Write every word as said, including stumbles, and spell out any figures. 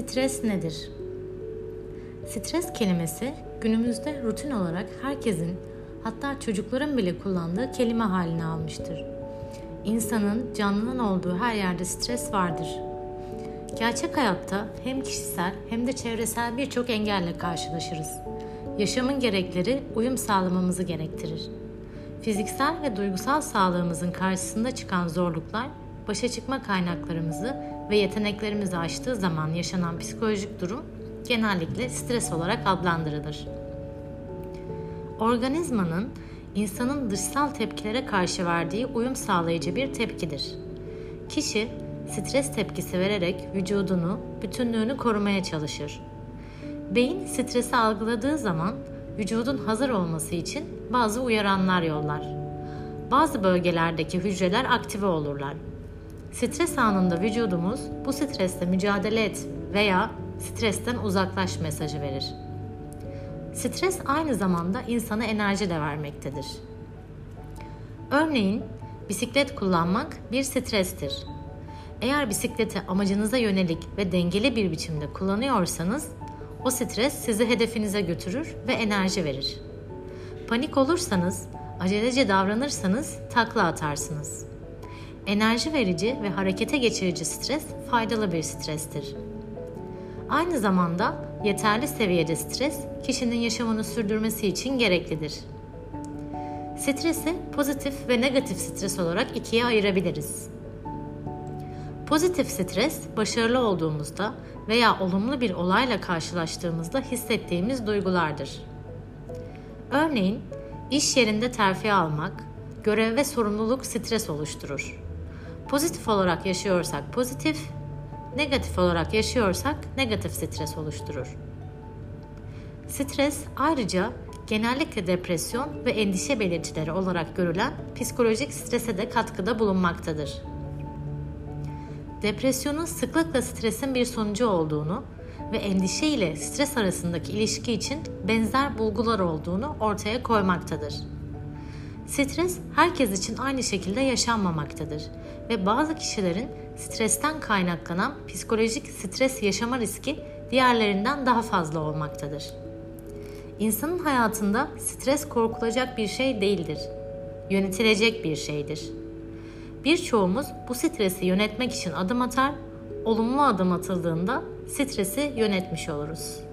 Stres nedir? Stres kelimesi günümüzde rutin olarak herkesin, hatta çocukların bile kullandığı kelime haline almıştır. İnsanın, canlının olduğu her yerde stres vardır. Gerçek hayatta hem kişisel hem de çevresel birçok engelle karşılaşırız. Yaşamın gerekleri uyum sağlamamızı gerektirir. Fiziksel ve duygusal sağlığımızın karşısında çıkan zorluklar, başa çıkma kaynaklarımızı ve yeteneklerimizi aştığı zaman yaşanan psikolojik durum genellikle stres olarak adlandırılır. Organizmanın, insanın dışsal tepkilere karşı verdiği uyum sağlayıcı bir tepkidir. Kişi, stres tepkisi vererek vücudunu, bütünlüğünü korumaya çalışır. Beyin stresi algıladığı zaman vücudun hazır olması için bazı uyaranlar yollar. Bazı bölgelerdeki hücreler aktive olurlar. Stres anında vücudumuz bu stresle mücadele et veya stresten uzaklaş mesajı verir. Stres aynı zamanda insana enerji de vermektedir. Örneğin bisiklet kullanmak bir strestir. Eğer bisikleti amacınıza yönelik ve dengeli bir biçimde kullanıyorsanız, o stres sizi hedefinize götürür ve enerji verir. Panik olursanız, acelece davranırsanız takla atarsınız. Enerji verici ve harekete geçirici stres faydalı bir strestir. Aynı zamanda yeterli seviyede stres kişinin yaşamını sürdürmesi için gereklidir. Stresi pozitif ve negatif stres olarak ikiye ayırabiliriz. Pozitif stres, başarılı olduğumuzda veya olumlu bir olayla karşılaştığımızda hissettiğimiz duygulardır. Örneğin, iş yerinde terfi almak, görev ve sorumluluk stres oluşturur. Pozitif olarak yaşıyorsak pozitif, negatif olarak yaşıyorsak negatif stres oluşturur. Stres ayrıca genellikle depresyon ve endişe belirtileri olarak görülen psikolojik strese de katkıda bulunmaktadır. Depresyonun sıklıkla stresin bir sonucu olduğunu ve endişe ile stres arasındaki ilişki için benzer bulgular olduğunu ortaya koymaktadır. Stres herkes için aynı şekilde yaşanmamaktadır ve bazı kişilerin stresten kaynaklanan psikolojik stres yaşama riski diğerlerinden daha fazla olmaktadır. İnsanın hayatında stres korkulacak bir şey değildir, yönetilecek bir şeydir. Birçoğumuz bu stresi yönetmek için adım atar, olumlu adım atıldığında stresi yönetmiş oluruz.